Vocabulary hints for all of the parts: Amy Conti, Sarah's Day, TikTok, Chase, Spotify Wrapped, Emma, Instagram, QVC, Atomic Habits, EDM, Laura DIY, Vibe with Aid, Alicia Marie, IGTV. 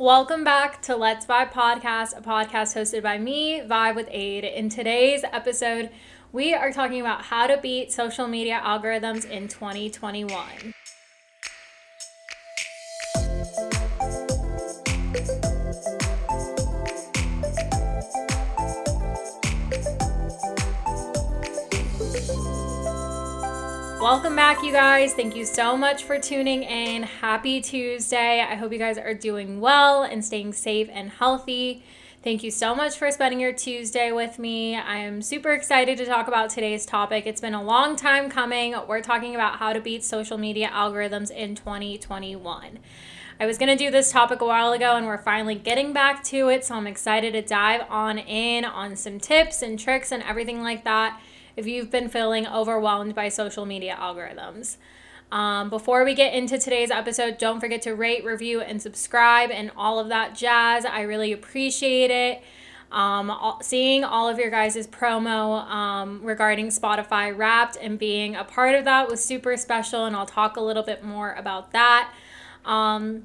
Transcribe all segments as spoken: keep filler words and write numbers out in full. Welcome back to Let's Vibe Podcast, a podcast hosted by me, Vibe with Aid. In today's episode, we are talking about how to beat social media algorithms in twenty twenty-one. Welcome back, you guys. Thank you so much for tuning in. Happy Tuesday. I hope you guys are doing well and staying safe and healthy. Thank you so much for spending your Tuesday with me. I am super excited to talk about today's topic. It's been a long time coming. We're talking about how to beat social media algorithms in twenty twenty-one. I was going to do this topic a while ago, and we're finally getting back to it, so I'm excited to dive on in on some tips and tricks and everything like that if you've been feeling overwhelmed by social media algorithms. Um, before we get into today's episode, don't forget to rate, review, and subscribe and all of that jazz. I really appreciate it. Um, all, seeing all of your guys' promo um, regarding Spotify Wrapped and being a part of that was super special, and I'll talk a little bit more about that. Um,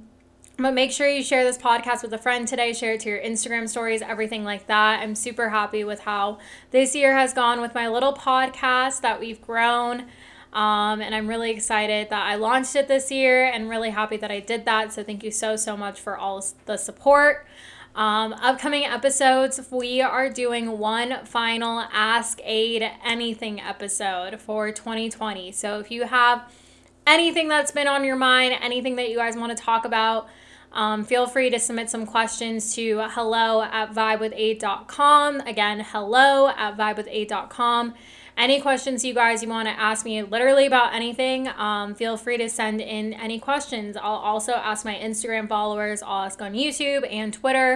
But make sure you share this podcast with a friend today. Share it to your Instagram stories, everything like that. I'm super happy with how this year has gone with my little podcast that we've grown. Um, and I'm really excited that I launched it this year and really happy that I did that. So thank you so, so much for all the support. Um, upcoming episodes, we are doing one final Ask Aid Anything episode for twenty twenty. So if you have anything that's been on your mind, anything that you guys want to talk about, Um, feel free to submit some questions to hello at vibe with aid dot com. Again, hello at vibe with aid dot com. Any questions you guys you want to ask me literally about anything, um, feel free to send in any questions. I'll also ask my Instagram followers. I'll ask on YouTube and Twitter.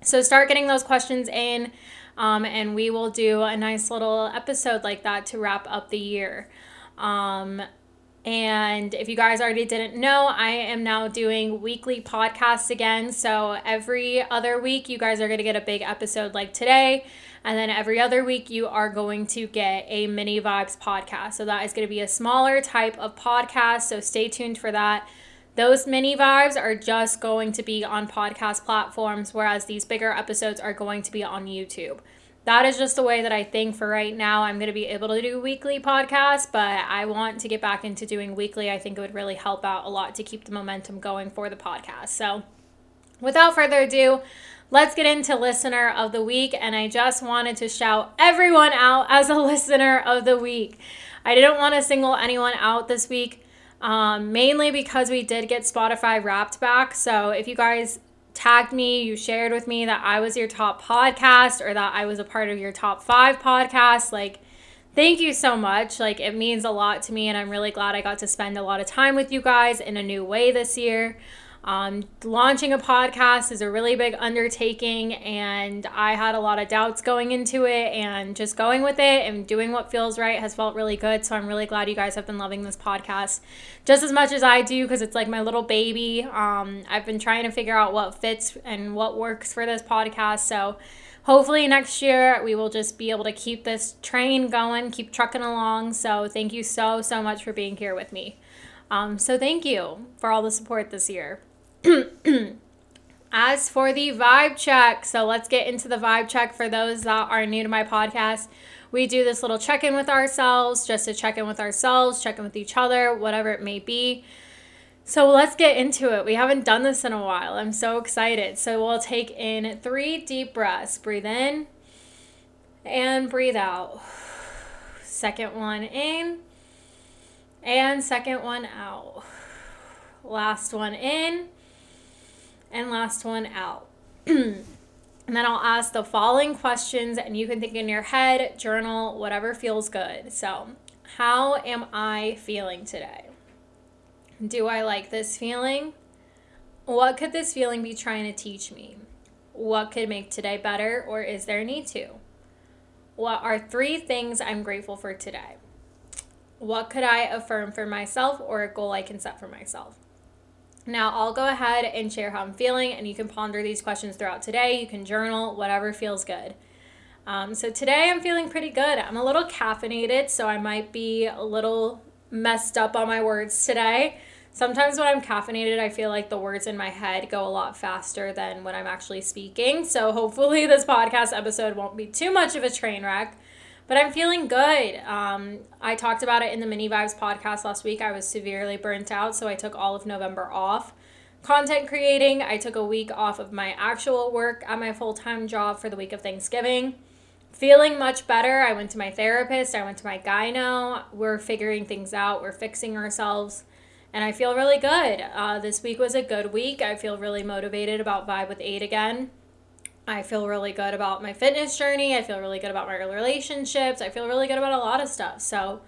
So start getting those questions in, um, and we will do a nice little episode like that to wrap up the year. Um, And if you guys already didn't know, I am now doing weekly podcasts again. So every other week, you guys are going to get a big episode like today. And then every other week, you are going to get a mini vibes podcast. So that is going to be a smaller type of podcast. So stay tuned for that. Those mini vibes are just going to be on podcast platforms, whereas these bigger episodes are going to be on YouTube. That is just the way that I think for right now. I'm going to be able to do weekly podcasts, but I want to get back into doing weekly. I think it would really help out a lot to keep the momentum going for the podcast. So without further ado, let's get into Listener of the Week. And I just wanted to shout everyone out as a Listener of the Week. I didn't want to single anyone out this week, um, mainly because we did get Spotify Wrapped back. So if you guys tagged me, you shared with me that I was your top podcast or that I was a part of your top five podcast, like, thank you so much. Like, it means a lot to me, and I'm really glad I got to spend a lot of time with you guys in a new way this year. Um, launching a podcast is a really big undertaking, and I had a lot of doubts going into it, and just going with it and doing what feels right has felt really good. So I'm really glad you guys have been loving this podcast just as much as I do, because it's like my little baby. Um, I've been trying to figure out what fits and what works for this podcast. So hopefully next year we will just be able to keep this train going, keep trucking along. So thank you so, so much for being here with me. Um, so thank you for all the support this year. As for the vibe check, so let's get into the vibe check. For those that are new to my podcast, we do this little check-in with ourselves, just to check in with ourselves, check in with each other, whatever it may be. So let's get into it. We haven't done this in a while. I'm so excited. So we'll take in three deep breaths. Breathe in and breathe out. Second one in and second one out. Last one in and last one out. And then I'll ask the following questions, and you can think in your head, journal, whatever feels good. So, how am I feeling today? Do I like this feeling? What could this feeling be trying to teach me? What could make today better, or is there need to? What are three things I'm grateful for today? What could I affirm for myself, or a goal I can set for myself? Now, I'll go ahead and share how I'm feeling, and you can ponder these questions throughout today. You can journal, whatever feels good. Um, so today I'm feeling pretty good. I'm a little caffeinated, so I might be a little messed up on my words today. sometimes when I'm caffeinated, I feel like the words in my head go a lot faster than when I'm actually speaking. So hopefully this podcast episode won't be too much of a train wreck, but I'm feeling good. Um, I talked about it in the Mini Vibes podcast last week. I was severely burnt out, so I took all of November off. Content creating, I took a week off of my actual work at my full-time job for the week of Thanksgiving. Feeling much better. I went to my therapist. I went to my gyno. We're figuring things out. We're fixing ourselves. And I feel really good. Uh, this week was a good week. I feel really motivated about Vibe with Aid again. I feel really good about my fitness journey. I feel really good about my relationships. I feel really good about a lot of stuff. So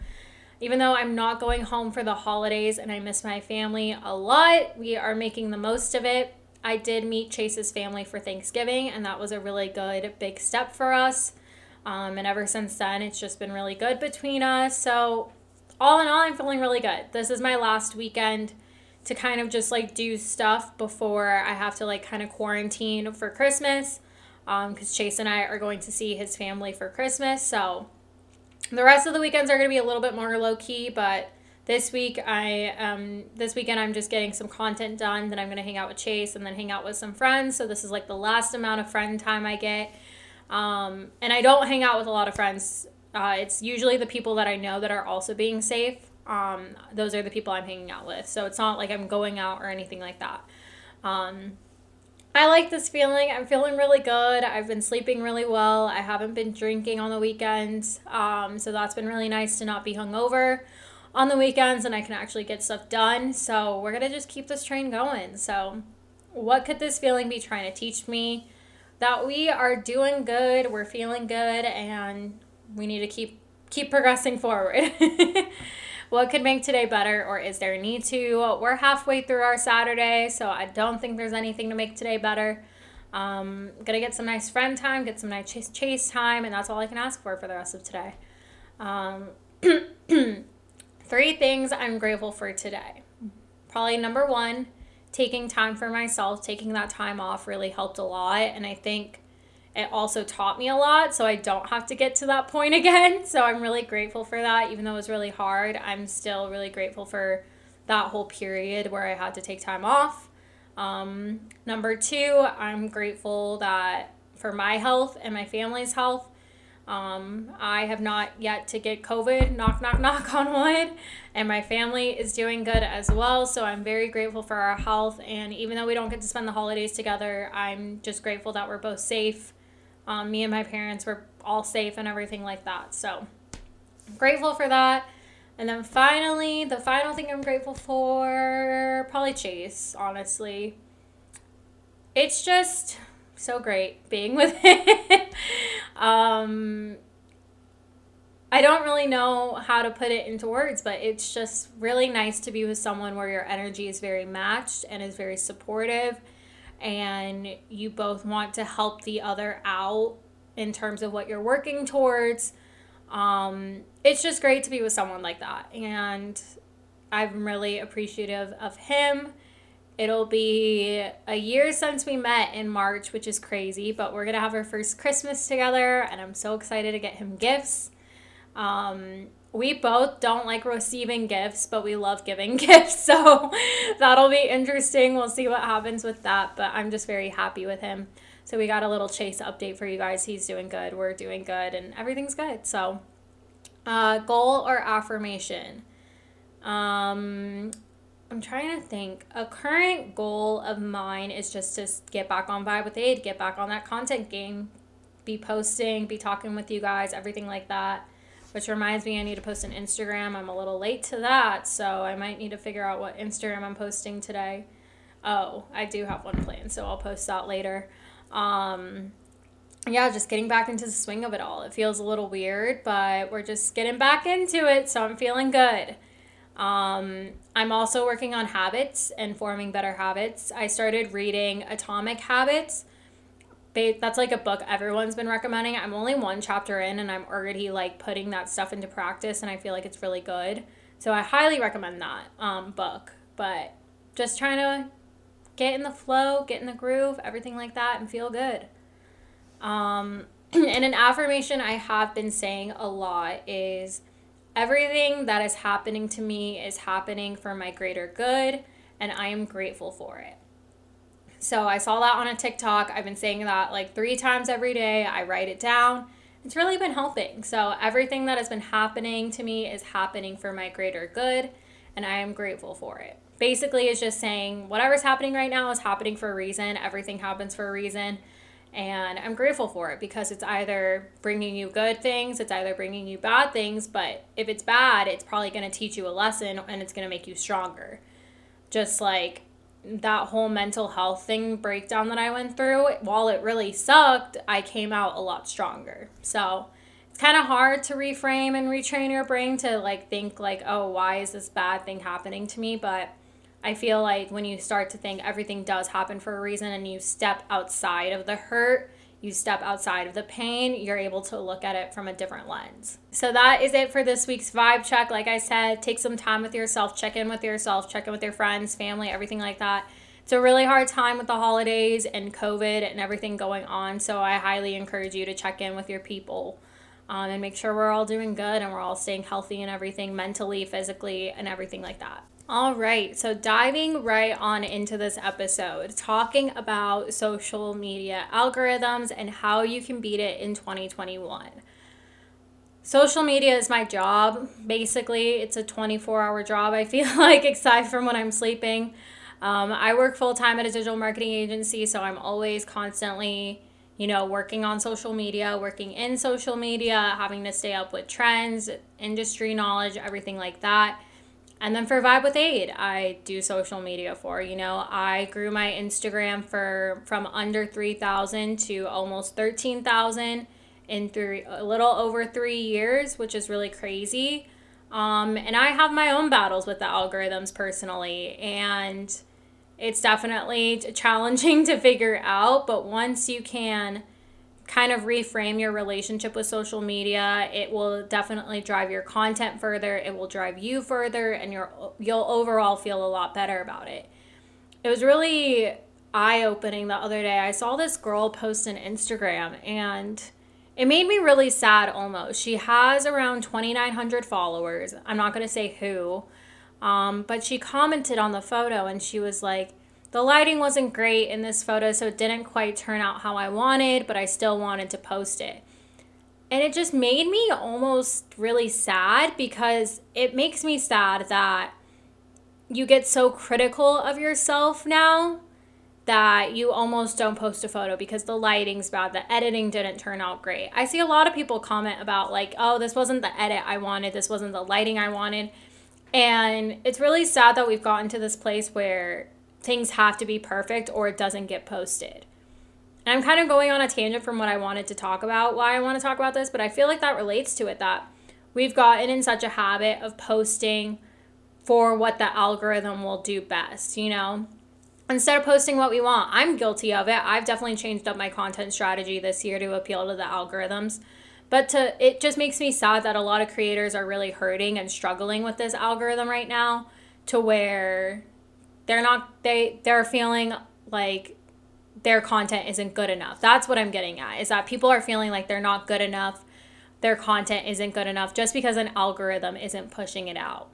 even though I'm not going home for the holidays and I miss my family a lot, we are making the most of it. I did meet Chase's family for Thanksgiving, and that was a really good big step for us. Um, and ever since then, it's just been really good between us. So all in all, I'm feeling really good. This is my last weekend to kind of just like do stuff before I have to like kind of quarantine for Christmas. Um, because Chase and I are going to see his family for Christmas. So the rest of the weekends are going to be a little bit more low key, but this week I, um, this weekend I'm just getting some content done. Then I'm going to hang out with Chase and then hang out with some friends. So this is like the last amount of friend time I get. Um, and I don't hang out with a lot of friends. Uh, it's usually the people that I know that are also being safe. Um, those are the people I'm hanging out with. So it's not like I'm going out or anything like that. Um, I like this feeling. I'm feeling really good. I've been sleeping really well. I haven't been drinking on the weekends. Um, so that's been really nice to not be hungover on the weekends, and I can actually get stuff done. So we're going to just keep this train going. So what could this feeling be trying to teach me? That we are doing good, we're feeling good, and we need to keep keep progressing forward. What could make today better, or is there a need to? We're halfway through our Saturday, so I don't think there's anything to make today better. Um, gonna get some nice friend time, get some nice chase, chase time, and that's all I can ask for for the rest of today. Um, three things I'm grateful for today. Probably number one, taking time for myself, taking that time off really helped a lot. And I think it also taught me a lot, so I don't have to get to that point again. So I'm really grateful for that. Even though it was really hard, I'm still really grateful for that whole period where I had to take time off. Um, number two, I'm grateful that for my health and my family's health. Um, I have not yet to get COVID, knock, knock, knock on wood, and my family is doing good as well. So I'm very grateful for our health. And even though we don't get to spend the holidays together, I'm just grateful that we're both safe. Um, me and my parents were all safe and everything like that. So I'm grateful for that. And then finally, the final thing I'm grateful for, probably Chase, honestly. It's just so great being with him. um, I don't really know how to put it into words, but it's just really nice to be with someone where your energy is very matched and is very supportive, and you both want to help the other out in terms of what you're working towards. Um, it's just great to be with someone like that, and I'm really appreciative of him. It'll be a year since we met in March, which is crazy, but we're going to have our first Christmas together, and I'm so excited to get him gifts. Um, we both don't like receiving gifts, but we love giving gifts, so that'll be interesting. We'll see what happens with that, but I'm just very happy with him. So we got a little Chase update for you guys. He's doing good. We're doing good, and everything's good. So uh, goal or affirmation? Um... I'm trying to think. A current goal of mine is just to get back on Vibe with Aid, get back on that content game, be posting, be talking with you guys, everything like that, which reminds me I need to post an Instagram. I'm a little late to that, so I might need to figure out what Instagram I'm posting today. Oh, I do have one planned, so I'll post that later. Um, yeah, just getting back into the swing of it all. It feels a little weird, but we're just getting back into it, so I'm feeling good. Um, I'm also working on habits and forming better habits. I started reading Atomic Habits. That's like a book everyone's been recommending. I'm only one chapter in and I'm already like putting that stuff into practice, and I feel like it's really good. So I highly recommend that um, book, but just trying to get in the flow, get in the groove, everything like that, and feel good. Um, and an affirmation I have been saying a lot is Everything that is happening to me is happening for my greater good, and I am grateful for it. So I saw that on a TikTok. I've been saying that like three times every day. I write it down. It's really been helping. So everything that has been happening to me is happening for my greater good, and I am grateful for it. Basically, it's just saying whatever's happening right now is happening for a reason. Everything happens for a reason. And I'm grateful for it because it's either bringing you good things, it's either bringing you bad things, but if it's bad, it's probably going to teach you a lesson and it's going to make you stronger. Just like that whole mental health thing breakdown that I went through, while it really sucked, I came out a lot stronger. So it's kind of hard to reframe and retrain your brain to like think like, oh, why is this bad thing happening to me? But I feel like when you start to think everything does happen for a reason and you step outside of the hurt, you step outside of the pain, you're able to look at it from a different lens. So that is it for this week's vibe check. Like I said, take some time with yourself, check in with yourself, check in with your friends, family, everything like that. It's a really hard time with the holidays and COVID and everything going on. So I highly encourage you to check in with your people um, and make sure we're all doing good and we're all staying healthy and everything, mentally, physically, and everything like that. All right, so diving right on into this episode, talking about social media algorithms and how you can beat it in twenty twenty-one. Social media is my job. Basically, it's a twenty-four hour job, I feel like, aside from when I'm sleeping. Um, I work full-time at a digital marketing agency, so I'm always constantly, you know, working on social media, working in social media, having to stay up with trends, industry knowledge, everything like that. And then for Vibe with Aid, I do social media for, you know, I grew my Instagram for from under three thousand to almost thirteen thousand in three, a little over three years, which is really crazy. Um, and I have my own battles with the algorithms personally, and it's definitely challenging to figure out. But once you can kind of reframe your relationship with social media, it will definitely drive your content further, it will drive you further, and you're, you'll overall feel a lot better about it. It was really eye-opening the other day. I saw this girl post on Instagram, and it made me really sad almost. She has around twenty-nine hundred followers. I'm not going to say who, um, but she commented on the photo, and she was like, the lighting wasn't great in this photo, so it didn't quite turn out how I wanted, but I still wanted to post it. And it just made me almost really sad because it makes me sad that you get so critical of yourself now that you almost don't post a photo because the lighting's bad, the editing didn't turn out great. I see a lot of people comment about like, oh, this wasn't the edit I wanted, this wasn't the lighting I wanted. And it's really sad that we've gotten to this place where things have to be perfect or it doesn't get posted. And I'm kind of going on a tangent from what I wanted to talk about, why I want to talk about this, but I feel like that relates to it, that we've gotten in such a habit of posting for what the algorithm will do best, you know? Instead of posting what we want. I'm guilty of it. I've definitely changed up my content strategy this year to appeal to the algorithms. But to, it just makes me sad that a lot of creators are really hurting and struggling with this algorithm right now to where They're not, they, they're feeling like their content isn't good enough. That's what I'm getting at, is that people are feeling like they're not good enough. Their content isn't good enough just because an algorithm isn't pushing it out.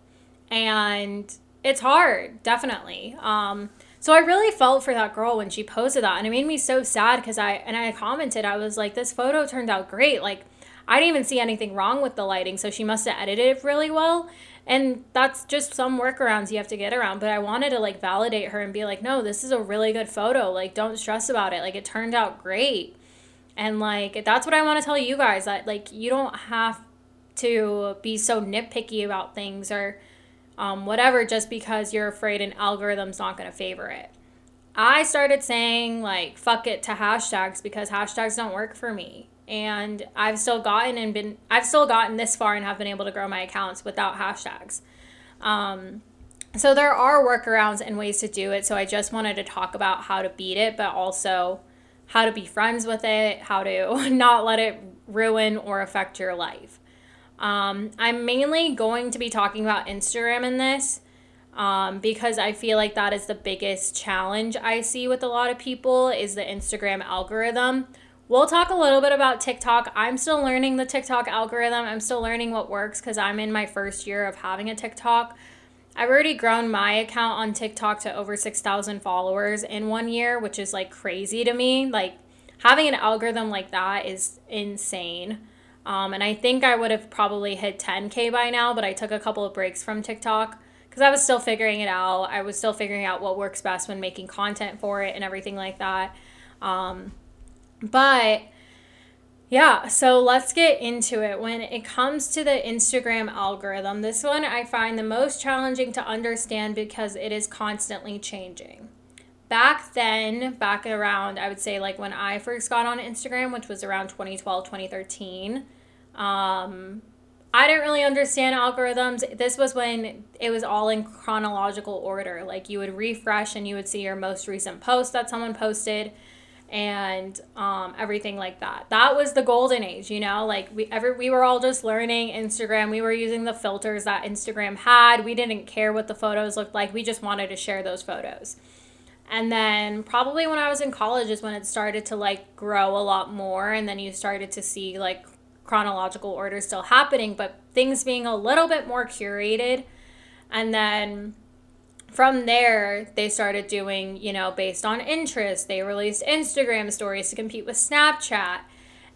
And it's hard, definitely. Um, so I really felt for that girl when she posted that, and it made me so sad because I, and I commented, I was like, this photo turned out great. Like, I didn't even see anything wrong with the lighting, so she must have edited it really well. And that's just some workarounds you have to get around. But I wanted to like validate her and be like, no, this is a really good photo. Like, don't stress about it. Like, it turned out great. And like, that's what I want to tell you guys, that like, you don't have to be so nitpicky about things or um, whatever, just because you're afraid an algorithm's not going to favor it. I started saying like, fuck it to hashtags because hashtags don't work for me. And I've still gotten and been, I've still gotten this far and have been able to grow my accounts without hashtags. Um, so there are workarounds and ways to do it. So I just wanted to talk about how to beat it, but also how to be friends with it, how to not let it ruin or affect your life. Um, I'm mainly going to be talking about Instagram in this um, because I feel like that is the biggest challenge I see with a lot of people, is the Instagram algorithm, We'll talk a little bit about TikTok. I'm still learning the TikTok algorithm. I'm still learning what works because I'm in my first year of having a TikTok. I've already grown my account on TikTok to over six thousand followers in one year, which is like crazy to me. Like having an algorithm like that is insane. Um, and I think I would have probably hit ten K by now, but I took a couple of breaks from TikTok because I was still figuring it out. I was still figuring out what works best when making content for it and everything like that. Um, But yeah, so let's get into it. When it comes to the Instagram algorithm, this one I find the most challenging to understand because it is constantly changing. Back then, back around, I would say like when I first got on Instagram, which was around twenty twelve, twenty thirteen, um, I didn't really understand algorithms. This was when it was all in chronological order. Like you would refresh and you would see your most recent post that someone posted. And um, everything like that. That was the golden age, you know? Like, we ever we were all just learning Instagram. We were using the filters that Instagram had. We didn't care what the photos looked like. We just wanted to share those photos. And then probably when I was in college is when it started to, like, grow a lot more. And then you started to see, like, chronological order still happening, but things being a little bit more curated. And then from there, they started doing, you know, based on interest. They released Instagram stories to compete with Snapchat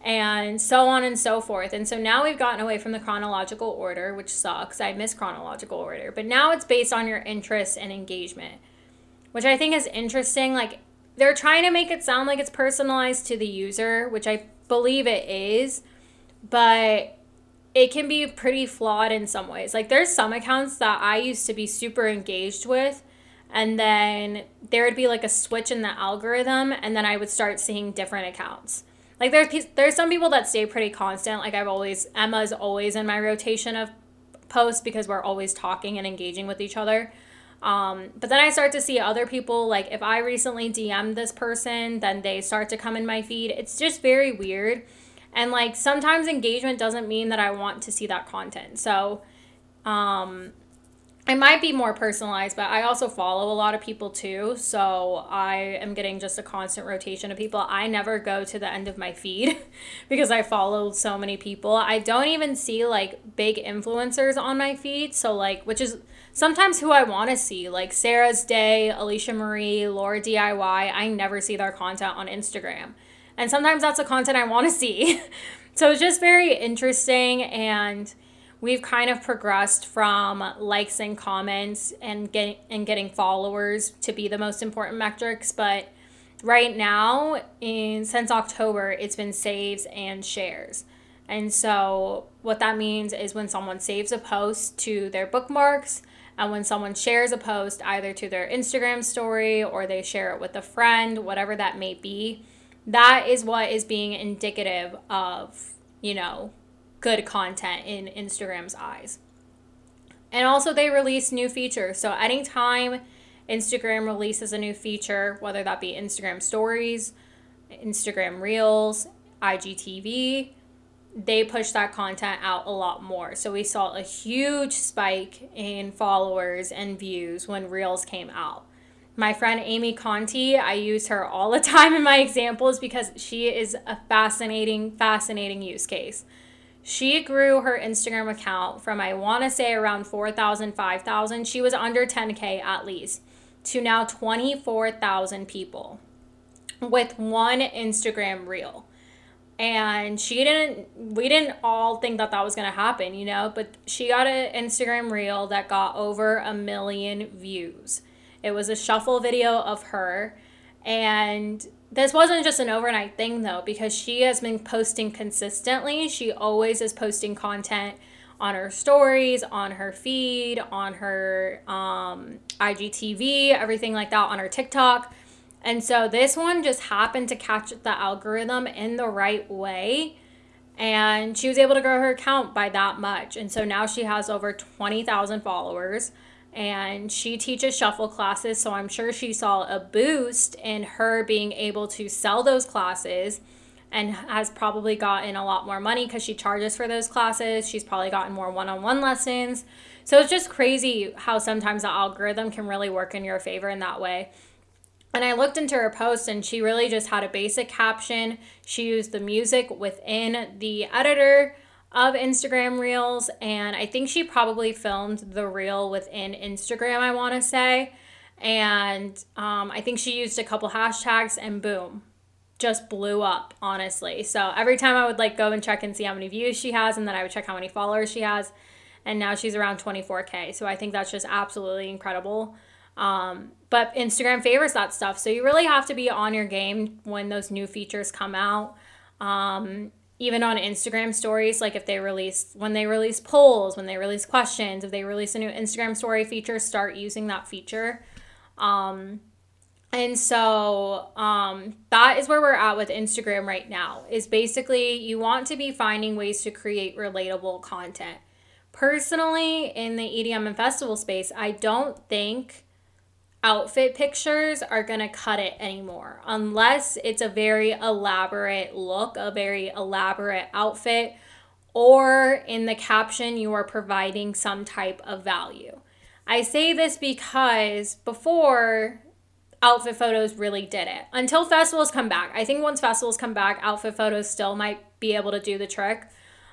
and so on and so forth. And so now we've gotten away from the chronological order, which sucks. I miss chronological order. But now it's based on your interests and engagement, which I think is interesting. Like, they're trying to make it sound like it's personalized to the user, which I believe it is, but it can be pretty flawed in some ways. Like there's some accounts that I used to be super engaged with, and then there would be like a switch in the algorithm, and then I would start seeing different accounts. Like there's there's some people that stay pretty constant. Like I've always, Emma's always in my rotation of posts because we're always talking and engaging with each other. Um, but then I start to see other people, like if I recently D M'd this person, then they start to come in my feed. It's just very weird. And, like, sometimes engagement doesn't mean that I want to see that content. So, um, it might be more personalized, but I also follow a lot of people, too. So, I am getting just a constant rotation of people. I never go to the end of my feed because I follow so many people. I don't even see, like, big influencers on my feed. So, like, which is sometimes who I want to see. Like, Sarah's Day, Alicia Marie, Laura D I Y. I never see their content on Instagram. And sometimes that's the content I want to see. So it's just very interesting. And we've kind of progressed from likes and comments and, get, and getting followers to be the most important metrics. But right now, in since October, it's been saves and shares. And so what that means is when someone saves a post to their bookmarks, and when someone shares a post either to their Instagram story or they share it with a friend, whatever that may be, that is what is being indicative of, you know, good content in Instagram's eyes. And also they release new features. So anytime Instagram releases a new feature, whether that be Instagram stories, Instagram reels, I G T V, they push that content out a lot more. So we saw a huge spike in followers and views when reels came out. My friend Amy Conti, I use her all the time in my examples because she is a fascinating, fascinating use case. She grew her Instagram account from, I want to say, around four thousand, five thousand. She was under ten K at least, to now twenty-four thousand people with one Instagram reel. And she didn't, we didn't all think that that was going to happen, you know, but she got an Instagram reel that got over a million views. It was a shuffle video of her, and this wasn't just an overnight thing, though, because she has been posting consistently. She always is posting content on her stories, on her feed, on her um, I G T V, everything like that, on her TikTok. And so this one just happened to catch the algorithm in the right way, and she was able to grow her account by that much. And so now she has over twenty thousand followers. And she teaches shuffle classes, so I'm sure she saw a boost in her being able to sell those classes and has probably gotten a lot more money because she charges for those classes. She's probably gotten more one-on-one lessons. So it's just crazy how sometimes the algorithm can really work in your favor in that way. And I looked into her post, and she really just had a basic caption. She used the music within the editor of Instagram Reels, and I think she probably filmed the reel within Instagram, I want to say. And um, I think she used a couple hashtags, and boom, just blew up, honestly. So every time I would like go and check and see how many views she has, and then I would check how many followers she has, and now she's around twenty-four K. So I think that's just absolutely incredible. Um, but Instagram favors that stuff. So you really have to be on your game when those new features come out. Um, even on Instagram stories, like if they release, when they release polls, when they release questions, if they release a new Instagram story feature, start using that feature. Um, and so, um, that is where we're at with Instagram right now, is basically you want to be finding ways to create relatable content. Personally, in the E D M and festival space, I don't think outfit pictures are going to cut it anymore, unless it's a very elaborate look, a very elaborate outfit, or in the caption you are providing some type of value. I say this because before, outfit photos really did it. Until festivals come back. I think once festivals come back, outfit photos still might be able to do the trick.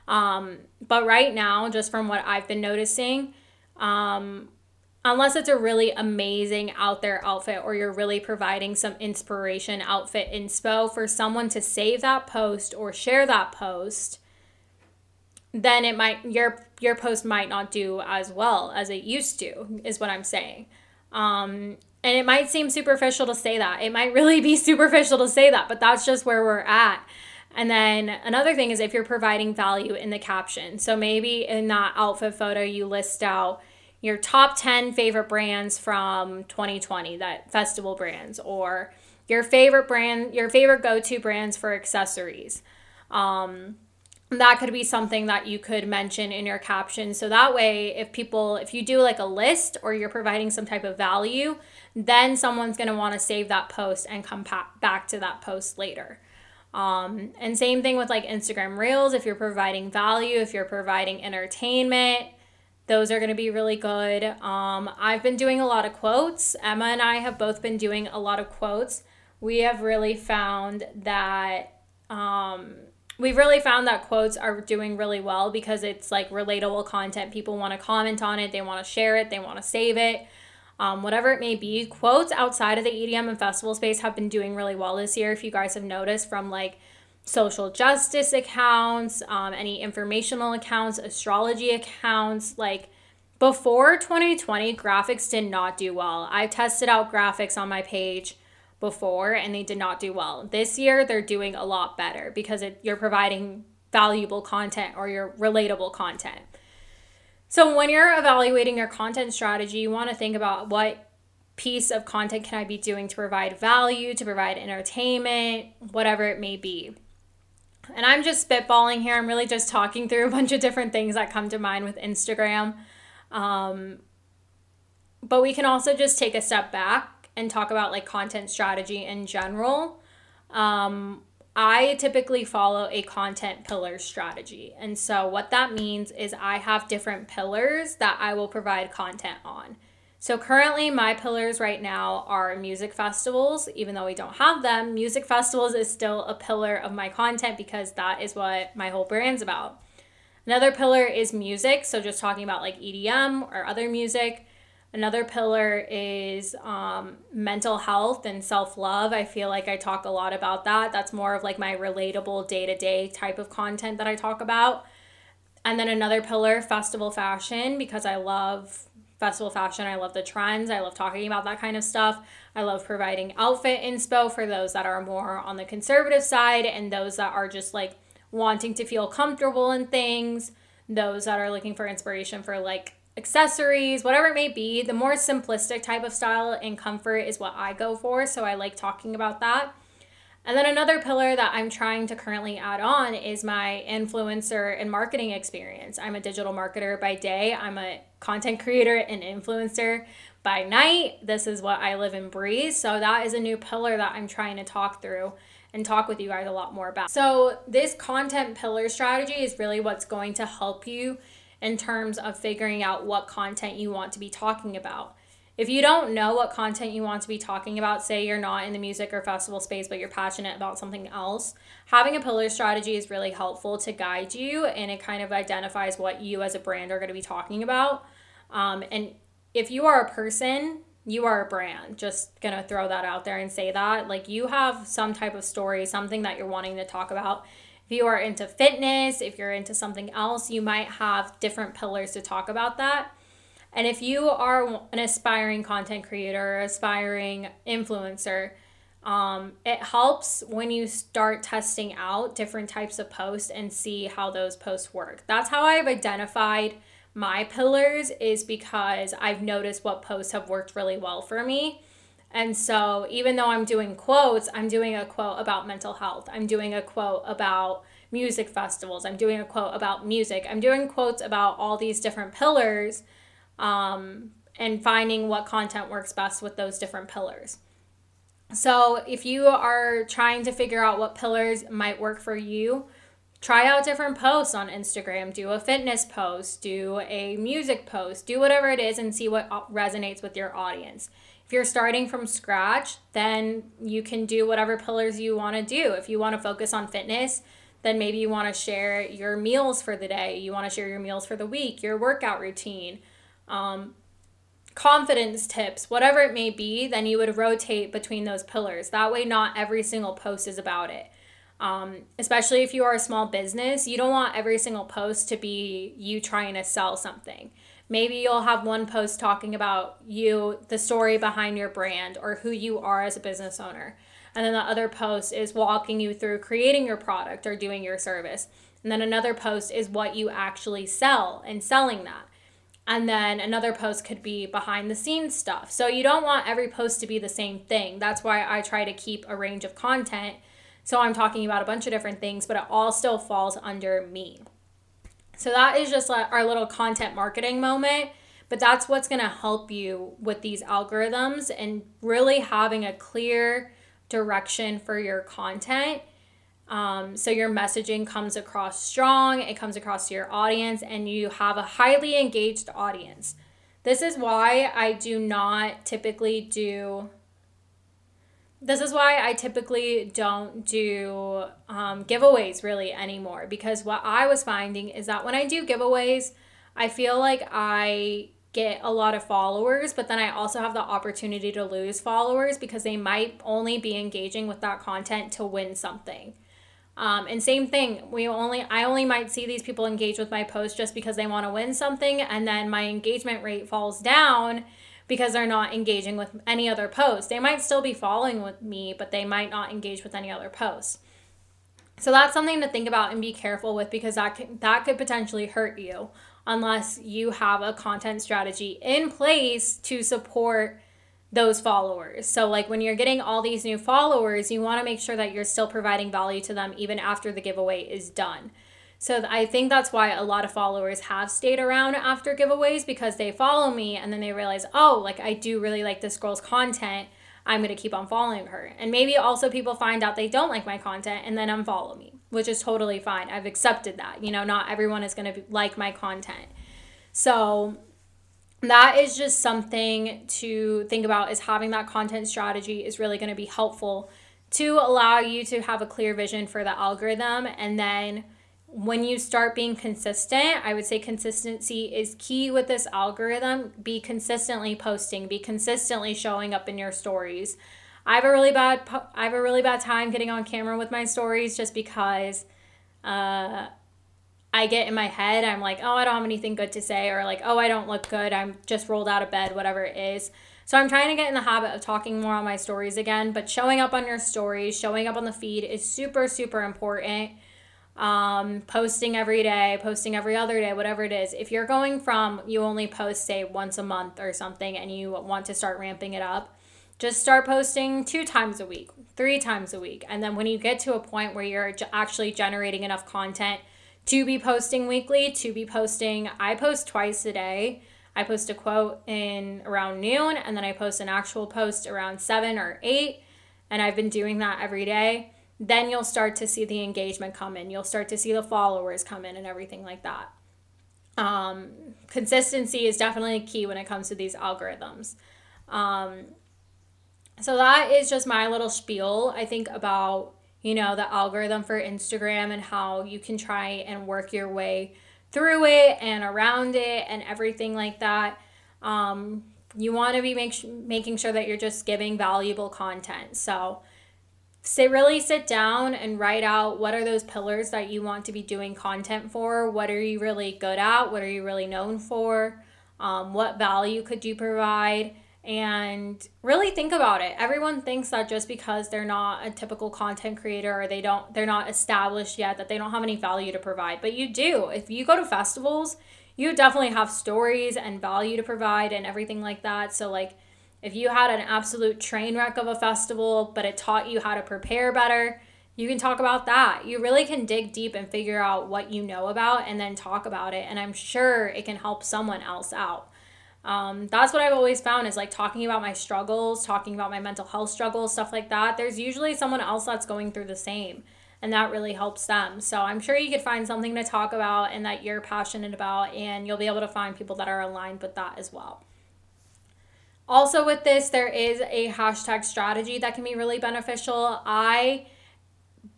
Um, but right now, just from what I've been noticing, um, unless it's a really amazing out there outfit, or you're really providing some inspiration, outfit inspo for someone to save that post or share that post, then it might, your your post might not do as well as it used to, is what I'm saying. Um, and it might seem superficial to say that. It might really be superficial to say that, but that's just where we're at. And then another thing is if you're providing value in the caption. So maybe in that outfit photo, you list out your top ten favorite brands from twenty twenty, that festival brands, or your favorite brand, your favorite go-to brands for accessories. Um, That could be something that you could mention in your caption. So that way, if people, if you do like a list or you're providing some type of value, then someone's going to want to save that post and come pa- back to that post later. Um, and same thing with like Instagram Reels. If you're providing value, if you're providing entertainment, those are going to be really good. Um, I've been doing a lot of quotes. Emma and I have both been doing a lot of quotes. We have really found that... Um, We've really found that quotes are doing really well because it's like relatable content. People want to comment on it. They want to share it. They want to save it, um, whatever it may be. Quotes outside of the E D M and festival space have been doing really well this year. If you guys have noticed, from like social justice accounts, um, any informational accounts, astrology accounts, like before twenty twenty, graphics did not do well. I tested out graphics on my page before, and they did not do well. This year, they're doing a lot better because it, you're providing valuable content, or your relatable content. So when you're evaluating your content strategy, you want to think about what piece of content can I be doing to provide value, to provide entertainment, whatever it may be. And I'm just spitballing here. I'm really just talking through a bunch of different things that come to mind with Instagram. Um, but we can also just take a step back and talk about like content strategy in general. Um, I typically follow a content pillar strategy. And so what that means is I have different pillars that I will provide content on. So currently my pillars right now are music festivals. Even though we don't have them, music festivals is still a pillar of my content because that is what my whole brand's about. Another pillar is music. So just talking about like E D M or other music. Another pillar is um, mental health and self-love. I feel like I talk a lot about that. That's more of like my relatable day-to-day type of content that I talk about. And then another pillar, festival fashion, because I love festival fashion. I love the trends. I love talking about that kind of stuff. I love providing outfit inspo for those that are more on the conservative side and those that are just like wanting to feel comfortable in things, those that are looking for inspiration for like accessories, whatever it may be. The more simplistic type of style and comfort is what I go for, so I like talking about that. And then another pillar that I'm trying to currently add on is my influencer and marketing experience. I'm a digital marketer by day. I'm a content creator and influencer by night. This is what I live and breathe. So that is a new pillar that I'm trying to talk through and talk with you guys a lot more about. So this content pillar strategy is really what's going to help you in terms of figuring out what content you want to be talking about. If you don't know what content you want to be talking about, say you're not in the music or festival space, but you're passionate about something else, having a pillar strategy is really helpful to guide you, and it kind of identifies what you as a brand are going to be talking about. Um, and if you are a person, you are a brand. Just going to throw that out there and say that. Like, you have some type of story, something that you're wanting to talk about. If you are into fitness, if you're into something else, you might have different pillars to talk about that. And if you are an aspiring content creator, aspiring influencer, um, it helps when you start testing out different types of posts and see how those posts work. That's how I've identified my pillars, is because I've noticed what posts have worked really well for me. And so even though I'm doing quotes, I'm doing a quote about mental health. I'm doing a quote about music festivals. I'm doing a quote about music. I'm doing quotes about all these different pillars, um, and finding what content works best with those different pillars. So if you are trying to figure out what pillars might work for you, try out different posts on Instagram. Do a fitness post, do a music post, do whatever it is, and see what resonates with your audience. If you're starting from scratch, then you can do whatever pillars you want to do. If you want to focus on fitness, then maybe you want to share your meals for the day. You want to share your meals for the week, your workout routine, um, confidence tips, whatever it may be. Then you would rotate between those pillars. That way, not every single post is about it. Um, especially if you are a small business, you don't want every single post to be you trying to sell something. Maybe you'll have one post talking about you, the story behind your brand or who you are as a business owner. And then the other post is walking you through creating your product or doing your service. And then another post is what you actually sell and selling that. And then another post could be behind the scenes stuff. So you don't want every post to be the same thing. That's why I try to keep a range of content. So I'm talking about a bunch of different things, but it all still falls under me. So that is just our little content marketing moment, but that's what's going to help you with these algorithms and really having a clear direction for your content. Um, so your messaging comes across strong, it comes across to your audience, and you have a highly engaged audience. This is why I do not typically do... This is why I typically don't do um, giveaways really anymore, because what I was finding is that when I do giveaways, I feel like I get a lot of followers, but then I also have the opportunity to lose followers because they might only be engaging with that content to win something. Um, and same thing, we only I only might see these people engage with my post just because they want to win something, and then my engagement rate falls down because they're not engaging with any other post. They might still be following with me, but they might not engage with any other post. So that's something to think about and be careful with, because that could, that could potentially hurt you unless you have a content strategy in place to support those followers. So like when you're getting all these new followers, you want to make sure that you're still providing value to them even after the giveaway is done. So I think that's why a lot of followers have stayed around after giveaways, because they follow me and then they realize, oh, like I do really like this girl's content. I'm going to keep on following her. And maybe also people find out they don't like my content and then unfollow me, which is totally fine. I've accepted that. You know, not everyone is going to like my content. So that is just something to think about, is having that content strategy is really going to be helpful to allow you to have a clear vision for the algorithm. And then when you start being consistent, I would say consistency is key with this algorithm. Be consistently posting, be consistently showing up in your stories. I have a really bad I have a really bad time getting on camera with my stories, just because uh, I get in my head. I'm like, oh, I don't have anything good to say, or like, oh, I don't look good. I'm just rolled out of bed, whatever it is. So I'm trying to get in the habit of talking more on my stories again, but showing up on your stories, showing up on the feed is super, super important. Um, posting every day, posting every other day, whatever it is. If you're going from you only post, say, once a month or something, and you want to start ramping it up, just start posting two times a week, three times a week. And then when you get to a point where you're actually generating enough content to be posting weekly, to be posting, I post twice a day. I post a quote in around noon, and then I post an actual post around seven or eight. And I've been doing that every day. Then you'll start to see the engagement come in. You'll start to see the followers come in and everything like that. Um, consistency is definitely key when it comes to these algorithms. Um, so that is just my little spiel, I think, about, you know, the algorithm for Instagram and how you can try and work your way through it and around it and everything like that. Um, you want to be make, making sure that you're just giving valuable content. So sit, really sit down and write out, what are those pillars that you want to be doing content for? What are you really good at? What are you really known for? Um, what value could you provide? And really think about it. Everyone thinks that just because they're not a typical content creator or they don't, they're not established yet, that they don't have any value to provide. But you do. If you go to festivals, you definitely have stories and value to provide and everything like that. So like, if you had an absolute train wreck of a festival, but it taught you how to prepare better, you can talk about that. You really can dig deep and figure out what you know about and then talk about it. And I'm sure it can help someone else out. Um, that's what I've always found is like talking about my struggles, talking about my mental health struggles, stuff like that. There's usually someone else that's going through the same, and that really helps them. So I'm sure you could find something to talk about and that you're passionate about, and you'll be able to find people that are aligned with that as well. Also with this, there is a hashtag strategy that can be really beneficial. I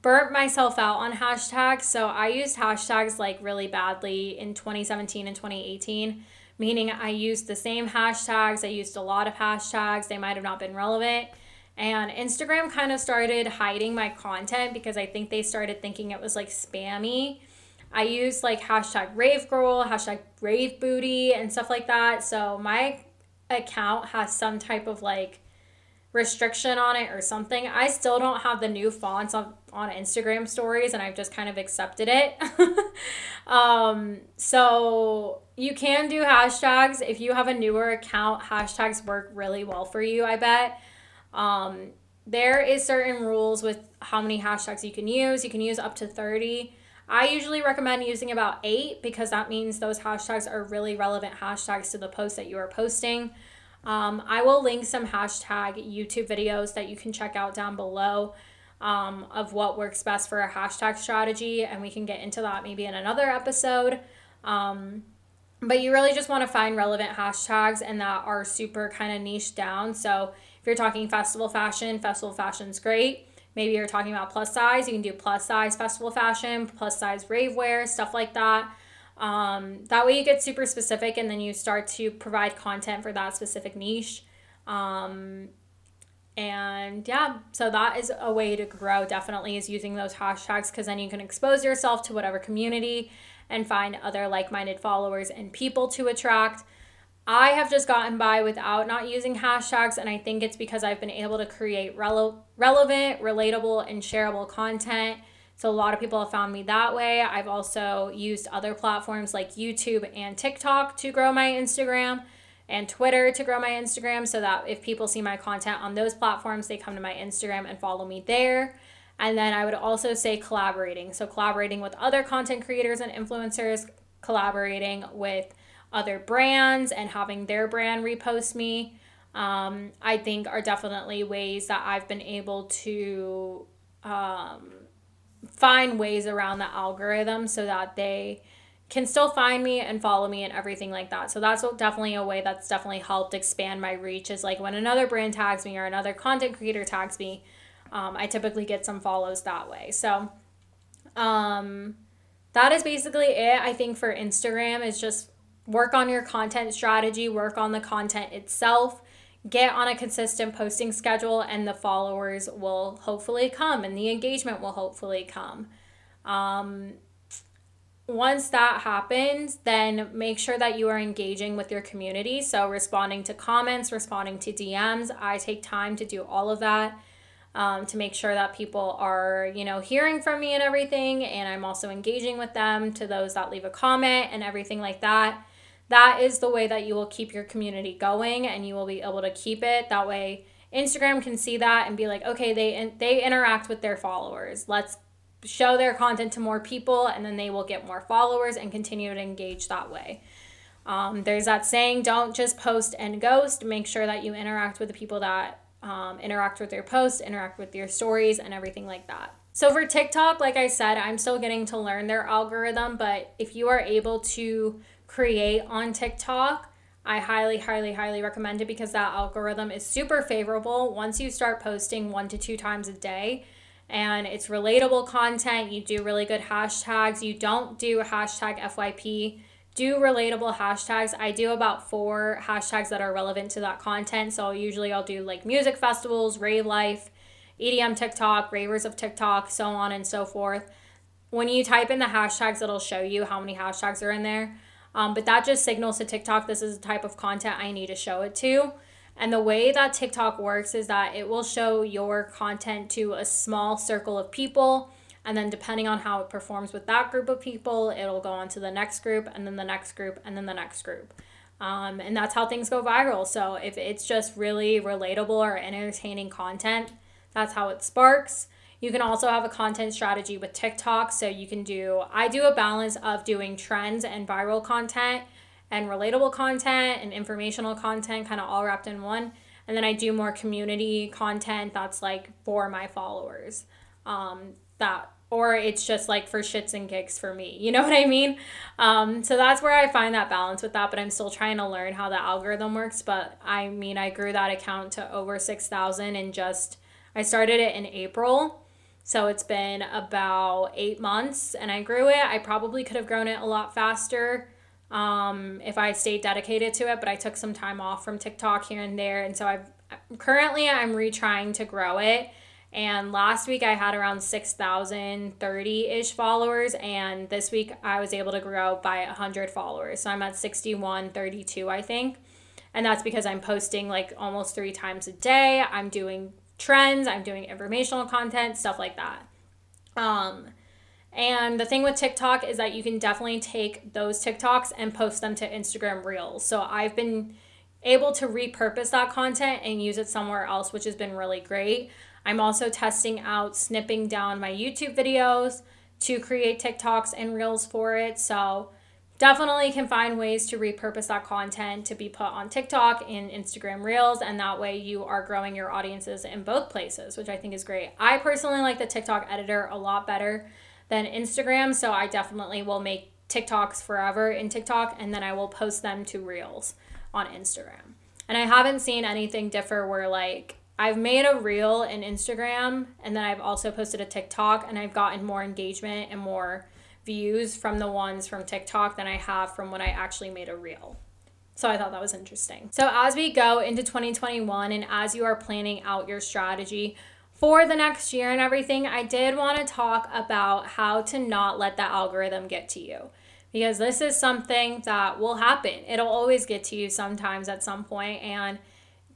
burnt myself out on hashtags. So I used hashtags like really badly in twenty seventeen and twenty eighteen, meaning I used the same hashtags. I used a lot of hashtags. They might have not been relevant. And Instagram kind of started hiding my content because I think they started thinking it was like spammy. I used like hashtag rave girl, hashtag rave booty and stuff like that. So my account has some type of like restriction on it or something. I still don't have the new fonts on, on Instagram stories, and I've just kind of accepted it. um, so you can do hashtags. If you have a newer account, hashtags work really well for you, I bet. Um, there is certain rules with how many hashtags you can use. You can use up to thirty. I usually recommend using about eight because that means those hashtags are really relevant hashtags to the post that you are posting. Um, I will link some hashtag YouTube videos that you can check out down below um, of what works best for a hashtag strategy, and we can get into that maybe in another episode. Um, but you really just want to find relevant hashtags and that are super kind of niche down. So if you're talking festival fashion, festival fashion's great. Maybe you're talking about plus size. You can do plus size festival fashion, plus size rave wear, stuff like that. Um, that way you get super specific, and then you start to provide content for that specific niche. Um, and yeah, so that is a way to grow, definitely, is using those hashtags, because then you can expose yourself to whatever community and find other like-minded followers and people to attract. I have just gotten by without not using hashtags, and I think it's because I've been able to create rele- relevant, relatable, and shareable content. So a lot of people have found me that way. I've also used other platforms like YouTube and TikTok to grow my Instagram, and Twitter to grow my Instagram, so that if people see my content on those platforms, they come to my Instagram and follow me there. And then I would also say collaborating. So collaborating with other content creators and influencers, collaborating with other brands and having their brand repost me, um, I think are definitely ways that I've been able to um, find ways around the algorithm so that they can still find me and follow me and everything like that. So that's definitely a way that's definitely helped expand my reach, is like when another brand tags me or another content creator tags me, um, I typically get some follows that way. So um, that is basically it, I think, for Instagram. Is just work on your content strategy, work on the content itself, get on a consistent posting schedule, and the followers will hopefully come and the engagement will hopefully come. Um, once that happens, then make sure that you are engaging with your community. So responding to comments, responding to D Ms. I take time to do all of that um, to make sure that people are, you know, hearing from me and everything. And I'm also engaging with them, to those that leave a comment and everything like that. That is the way that you will keep your community going, and you will be able to keep it. That way Instagram can see that and be like, okay, they they interact with their followers. Let's show their content to more people, and then they will get more followers and continue to engage that way. Um, there's that saying, don't just post and ghost. Make sure that you interact with the people that um, interact with your posts, interact with your stories and everything like that. So for TikTok, like I said, I'm still getting to learn their algorithm, but if you are able to create on TikTok, I highly, highly, highly recommend it because that algorithm is super favorable once you start posting one to two times a day. And it's relatable content. You do really good hashtags. You don't do hashtag F Y P. Do relatable hashtags. I do about four hashtags that are relevant to that content. So usually I'll do like music festivals, rave life, E D M TikTok, ravers of TikTok, so on and so forth. When you type in the hashtags, it'll show you how many hashtags are in there. Um, but that just signals to TikTok, this is the type of content I need to show it to. And the way that TikTok works is that it will show your content to a small circle of people. And then depending on how it performs with that group of people, it'll go on to the next group and then the next group and then the next group. Um, and that's how things go viral. So if it's just really relatable or entertaining content, that's how it sparks. You can also have a content strategy with TikTok. So you can do, I do a balance of doing trends and viral content and relatable content and informational content kind of all wrapped in one. And then I do more community content that's like for my followers. Um, that, or it's just like for shits and gigs for me. You know what I mean? Um, so that's where I find that balance with that, but I'm still trying to learn how the algorithm works. But I mean, I grew that account to over six thousand and just, I started it in April. So it's been about eight months and I grew it. I probably could have grown it a lot faster um, if I stayed dedicated to it, but I took some time off from TikTok here and there. And so I've currently I'm retrying to grow it. And last week I had around six thousand thirty-ish followers. And this week I was able to grow by one hundred followers. So I'm at sixty-one thirty-two, I think. And that's because I'm posting like almost three times a day. I'm doing trends, I'm doing informational content, stuff like that. Um, and the thing with TikTok is that you can definitely take those TikToks and post them to Instagram Reels. So I've been able to repurpose that content and use it somewhere else, which has been really great. I'm also testing out snipping down my YouTube videos to create TikToks and Reels for it. So definitely can find ways to repurpose that content to be put on TikTok and Instagram Reels, and that way you are growing your audiences in both places, which I think is great. I personally like the TikTok editor a lot better than Instagram, so I definitely will make TikToks forever in TikTok, and then I will post them to Reels on Instagram. And I haven't seen anything differ where like I've made a Reel in Instagram, and then I've also posted a TikTok, and I've gotten more engagement and more views from the ones from TikTok than I have from when I actually made a reel. So I thought that was interesting. So as we go into twenty twenty-one and as you are planning out your strategy for the next year and everything, I did want to talk about how to not let the algorithm get to you, because this is something that will happen. It'll always get to you sometimes at some point, and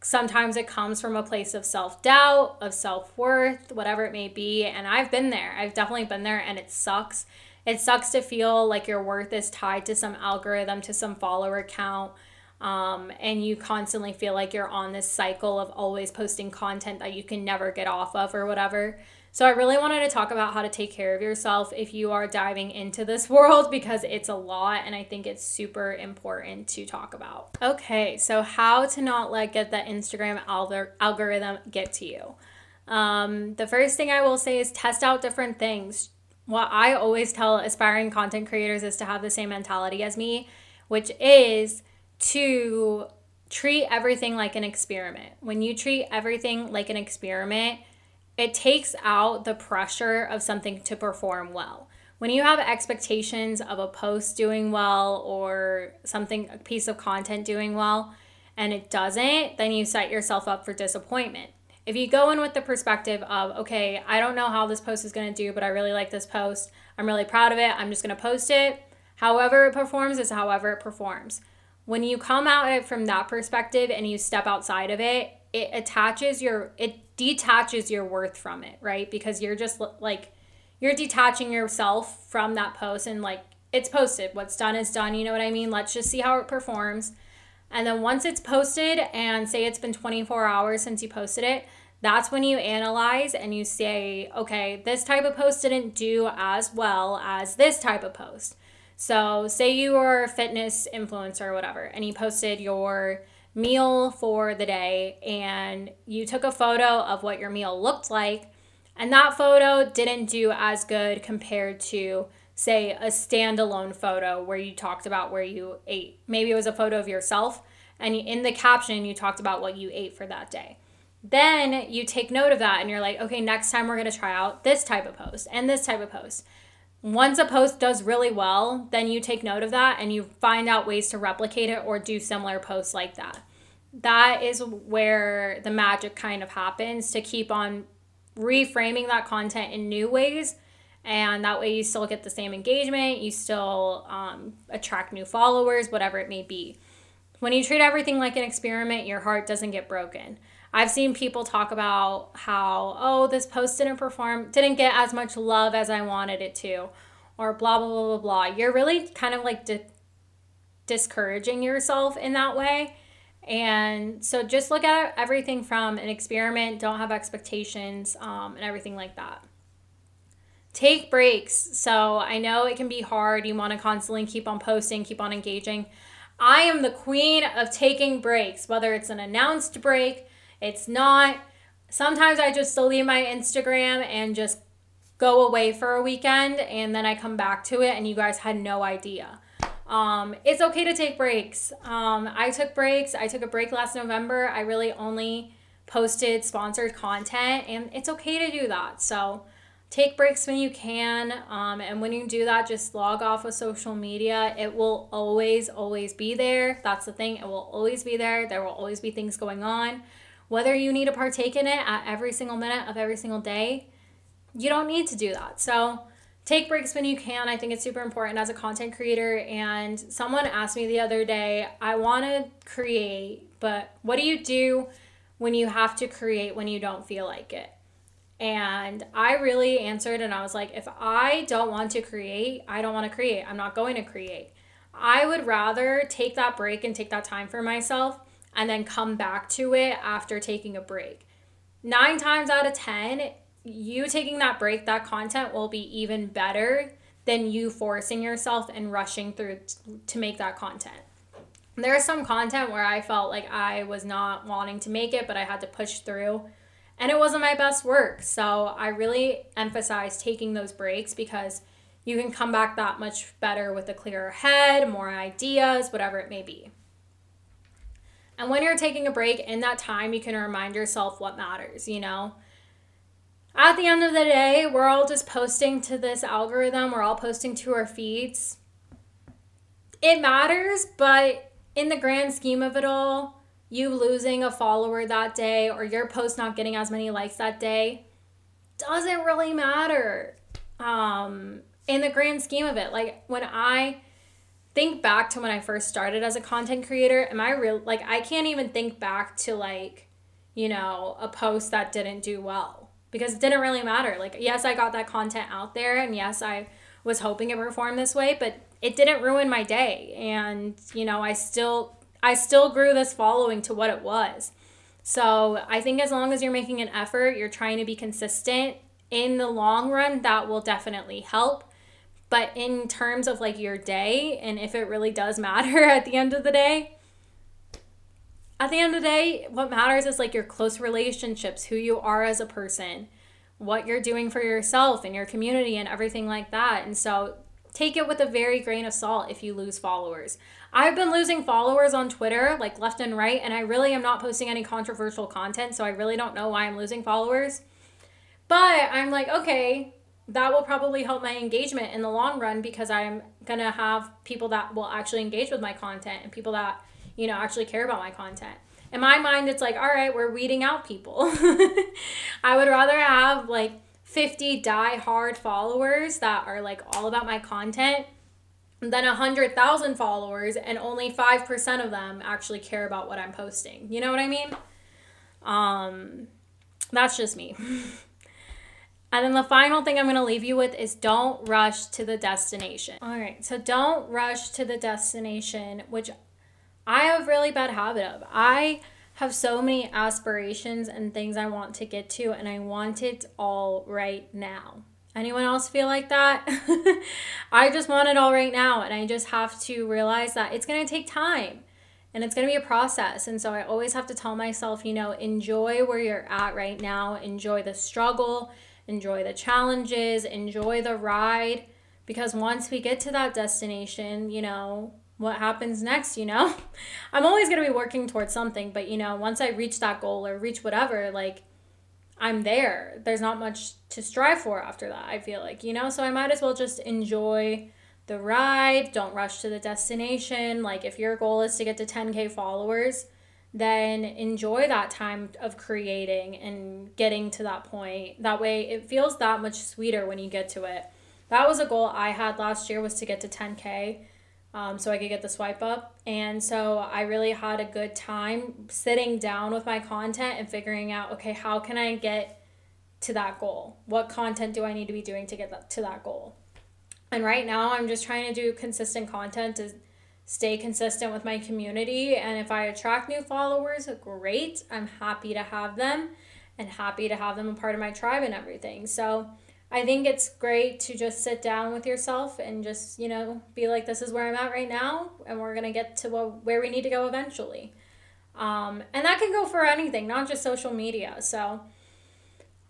sometimes it comes from a place of self-doubt, of self-worth, whatever it may be. And I've been there. I've definitely been there, and it sucks. It sucks to feel like your worth is tied to some algorithm, to some follower count, um, and you constantly feel like you're on this cycle of always posting content that you can never get off of or whatever. So I really wanted to talk about how to take care of yourself if you are diving into this world, because it's a lot and I think it's super important to talk about. Okay, so how to not let get the Instagram alg- algorithm get to you. Um, the first thing I will say is test out different things. What I always tell aspiring content creators is to have the same mentality as me, which is to treat everything like an experiment. When you treat everything like an experiment, it takes out the pressure of something to perform well. When you have expectations of a post doing well or something, a piece of content doing well, and it doesn't, then you set yourself up for disappointment. If you go in with the perspective of, okay, I don't know how this post is going to do, but I really like this post. I'm really proud of it. I'm just going to post it. However it performs is however it performs. When you come at it from that perspective and you step outside of it, it attaches your, it detaches your worth from it, right? Because you're just like, you're detaching yourself from that post and like, it's posted. What's done is done. You know what I mean? Let's just see how it performs. And then once it's posted, and say it's been twenty-four hours since you posted it, that's when you analyze and you say, okay, this type of post didn't do as well as this type of post. So say you are a fitness influencer or whatever, and you posted your meal for the day and you took a photo of what your meal looked like, and that photo didn't do as good compared to say a standalone photo where you talked about where you ate. Maybe it was a photo of yourself and in the caption, you talked about what you ate for that day. Then you take note of that and you're like, okay, next time we're going to try out this type of post and this type of post. Once a post does really well, then you take note of that and you find out ways to replicate it or do similar posts like that. That is where the magic kind of happens, to keep on reframing that content in new ways. And that way you still get the same engagement. You still um, attract new followers, whatever it may be. When you treat everything like an experiment, your heart doesn't get broken. I've seen people talk about how, oh, this post didn't perform, didn't get as much love as I wanted it to, or blah, blah, blah, blah, blah. You're really kind of like di- discouraging yourself in that way. And so just look at everything from an experiment, don't have expectations, um, and everything like that. Take breaks. So I know it can be hard. You want to constantly keep on posting, keep on engaging. I am the queen of taking breaks, whether it's an announced break, it's not. Sometimes I just delete my Instagram and just go away for a weekend, and then I come back to it and you guys had no idea. Um, it's okay to take breaks. Um, I took breaks. I took a break last November. I really only posted sponsored content, and it's okay to do that. So take breaks when you can. Um, and when you do that, just log off of social media. It will always, always be there. That's the thing. It will always be there. There will always be things going on. Whether you need to partake in it at every single minute of every single day, you don't need to do that. So take breaks when you can. I think it's super important as a content creator. And someone asked me the other day, I want to create, but what do you do when you have to create when you don't feel like it? And I really answered and I was like, if I don't want to create, I don't want to create. I'm not going to create. I would rather take that break and take that time for myself and then come back to it after taking a break. Nine times out of ten, you taking that break, that content will be even better than you forcing yourself and rushing through to make that content. There is some content where I felt like I was not wanting to make it, but I had to push through, and it wasn't my best work. So I really emphasize taking those breaks, because you can come back that much better with a clearer head, more ideas, whatever it may be. And when you're taking a break, in that time, you can remind yourself what matters, you know? At the end of the day, we're all just posting to this algorithm. We're all posting to our feeds. It matters, but in the grand scheme of it all, you losing a follower that day or your post not getting as many likes that day doesn't really matter um, in the grand scheme of it. Like, when I think back to when I first started as a content creator, am I real? Like, I can't even think back to, like, you know, a post that didn't do well, because it didn't really matter. Like, yes, I got that content out there, and yes, I was hoping it performed this way, but it didn't ruin my day. And, you know, I still, I still grew this following to what it was. So I think as long as you're making an effort, you're trying to be consistent in the long run, that will definitely help. But in terms of, like, your day, and if it really does matter at the end of the day, at the end of the day, what matters is, like, your close relationships, who you are as a person, what you're doing for yourself and your community and everything like that. And so take it with a very grain of salt if you lose followers. I've been losing followers on Twitter, like, left and right, and I really am not posting any controversial content, so I really don't know why I'm losing followers. But I'm like, okay, that will probably help my engagement in the long run, because I'm going to have people that will actually engage with my content and people that, you know, actually care about my content. In my mind, it's like, all right, we're weeding out people. I would rather have, like, fifty diehard followers that are, like, all about my content than one hundred thousand followers and only five percent of them actually care about what I'm posting. You know what I mean? Um, that's just me. And then the final thing I'm going to leave you with is don't rush to the destination. All right, so don't rush to the destination, which I have a really bad habit of. I have so many aspirations and things I want to get to, and I want it all right now. Anyone else feel like that? I just want it all right now, and I just have to realize that it's going to take time, and it's going to be a process. And so I always have to tell myself, you know, enjoy where you're at right now. Enjoy the struggle. Enjoy the challenges, enjoy the ride, because once we get to that destination, you know, what happens next, you know? I'm always going to be working towards something, but, you know, once I reach that goal or reach whatever, like, I'm there. There's not much to strive for after that, I feel like, you know? So I might as well just enjoy the ride. Don't rush to the destination. Like, if your goal is to get to ten K followers, then enjoy that time of creating and getting to that point. That way it feels that much sweeter when you get to it. That was a goal I had last year, was to get to ten K um, so I could get the swipe up. And so I really had a good time sitting down with my content and figuring out, okay, how can I get to that goal? What content do I need to be doing to get that, to that goal? And right now I'm just trying to do consistent content to stay consistent with my community. And if I attract new followers, great. I'm happy to have them and happy to have them a part of my tribe and everything. So I think it's great to just sit down with yourself and just, you know, be like, this is where I'm at right now, and we're going to get to what, where we need to go eventually. Um, and that can go for anything, not just social media. So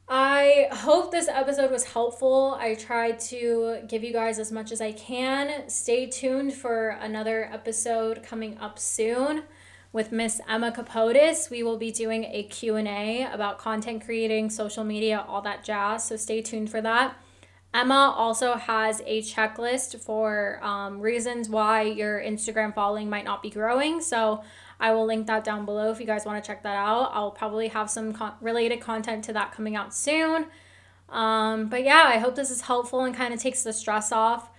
I hope this episode was helpful. I tried to give you guys as much as I can. Stay tuned for another episode coming up soon with Miss Emma Kapotis. We will be doing a Q and A about content creating, social media, all that jazz. So stay tuned for that. Emma also has a checklist for um, reasons why your Instagram following might not be growing. So I will link that down below if you guys want to check that out. I'll probably have some con- related content to that coming out soon. Um, but yeah, I hope this is helpful and kind of takes the stress off.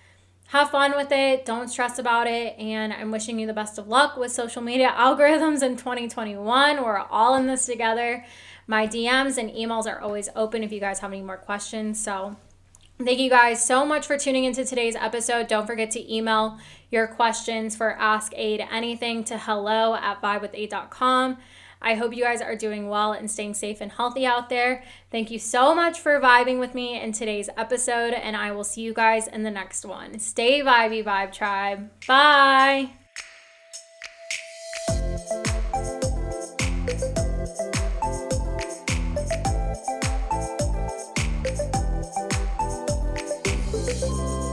Have fun with it. Don't stress about it. And I'm wishing you the best of luck with social media algorithms in twenty twenty-one. We're all in this together. My D Ms and emails are always open if you guys have any more questions. So thank you guys so much for tuning into today's episode. Don't forget to email your questions for Ask Aid Anything to hello at vibe with aid dot com. I hope you guys are doing well and staying safe and healthy out there. Thank you so much for vibing with me in today's episode, and I will see you guys in the next one. Stay vibey, Vibe Tribe. Bye. Thank you.